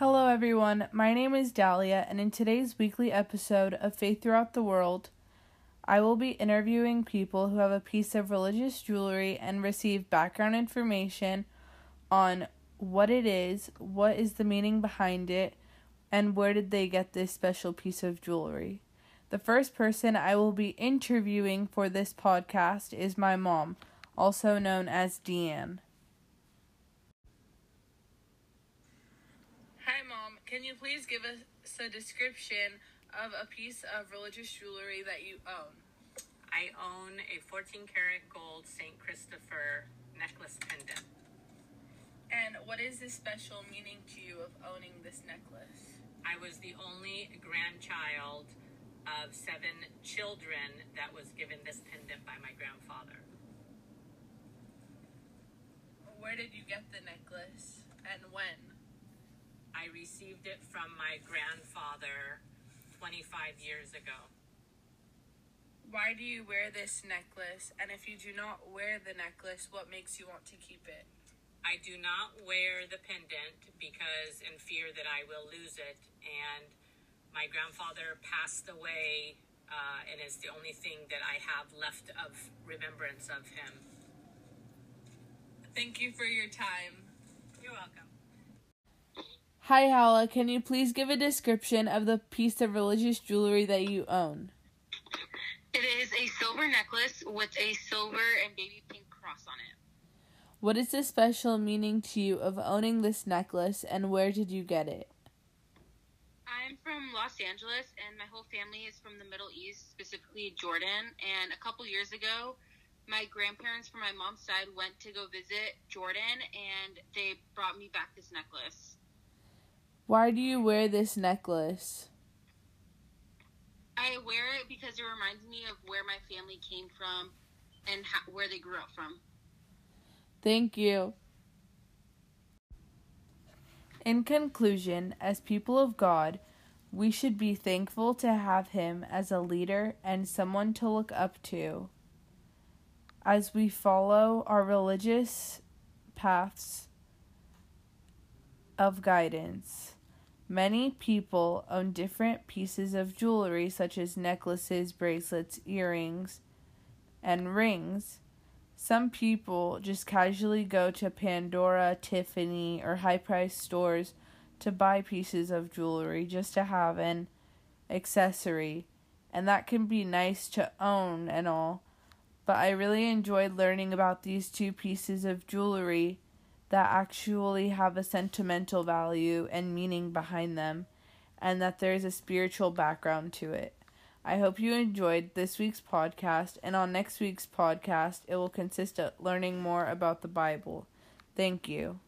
Hello everyone, my name is Dahlia, and in today's weekly episode of Faith Throughout the World, I will be interviewing people who have a piece of religious jewelry and receive background information on what it is, what is the meaning behind it, and where did they get this special piece of jewelry. The first person I will be interviewing for this podcast is my mom, also known as Deanne. Can you please give us a description of a piece of religious jewelry that you own? I own a 14-karat gold St. Christopher necklace pendant. And what is the special meaning to you of owning this necklace? I was the only grandchild of 7 children that was given this pendant by my grandfather. Where did you get the necklace and when? I received it from my grandfather 25 years ago. Why do you wear this necklace? And if you do not wear the necklace, what makes you want to keep it? I do not wear the pendant because in fear that I will lose it. And my grandfather passed away, and it's the only thing that I have left of remembrance of him. Thank you for your time. You're welcome. Hi, Hala. Can you please give a description of the piece of religious jewelry that you own? It is a silver necklace with a silver and baby pink cross on it. What is the special meaning to you of owning this necklace, and where did you get it? I'm from Los Angeles, and my whole family is from the Middle East, specifically Jordan. And a couple years ago, my grandparents from my mom's side went to go visit Jordan, and they brought me back this necklace. Why do you wear this necklace? I wear it because it reminds me of where my family came from and where they grew up from. Thank you. In conclusion, as people of God, we should be thankful to have Him as a leader and someone to look up to as we follow our religious paths of guidance. Many people own different pieces of jewelry such as necklaces, bracelets, earrings, and rings. Some people just casually go to Pandora, Tiffany, or high-priced stores to buy pieces of jewelry just to have an accessory. And that can be nice to own and all. But I really enjoyed learning about these two pieces of jewelry that actually have a sentimental value and meaning behind them, and that there is a spiritual background to it. I hope you enjoyed this week's podcast, and on next week's podcast, it will consist of learning more about the Bible. Thank you.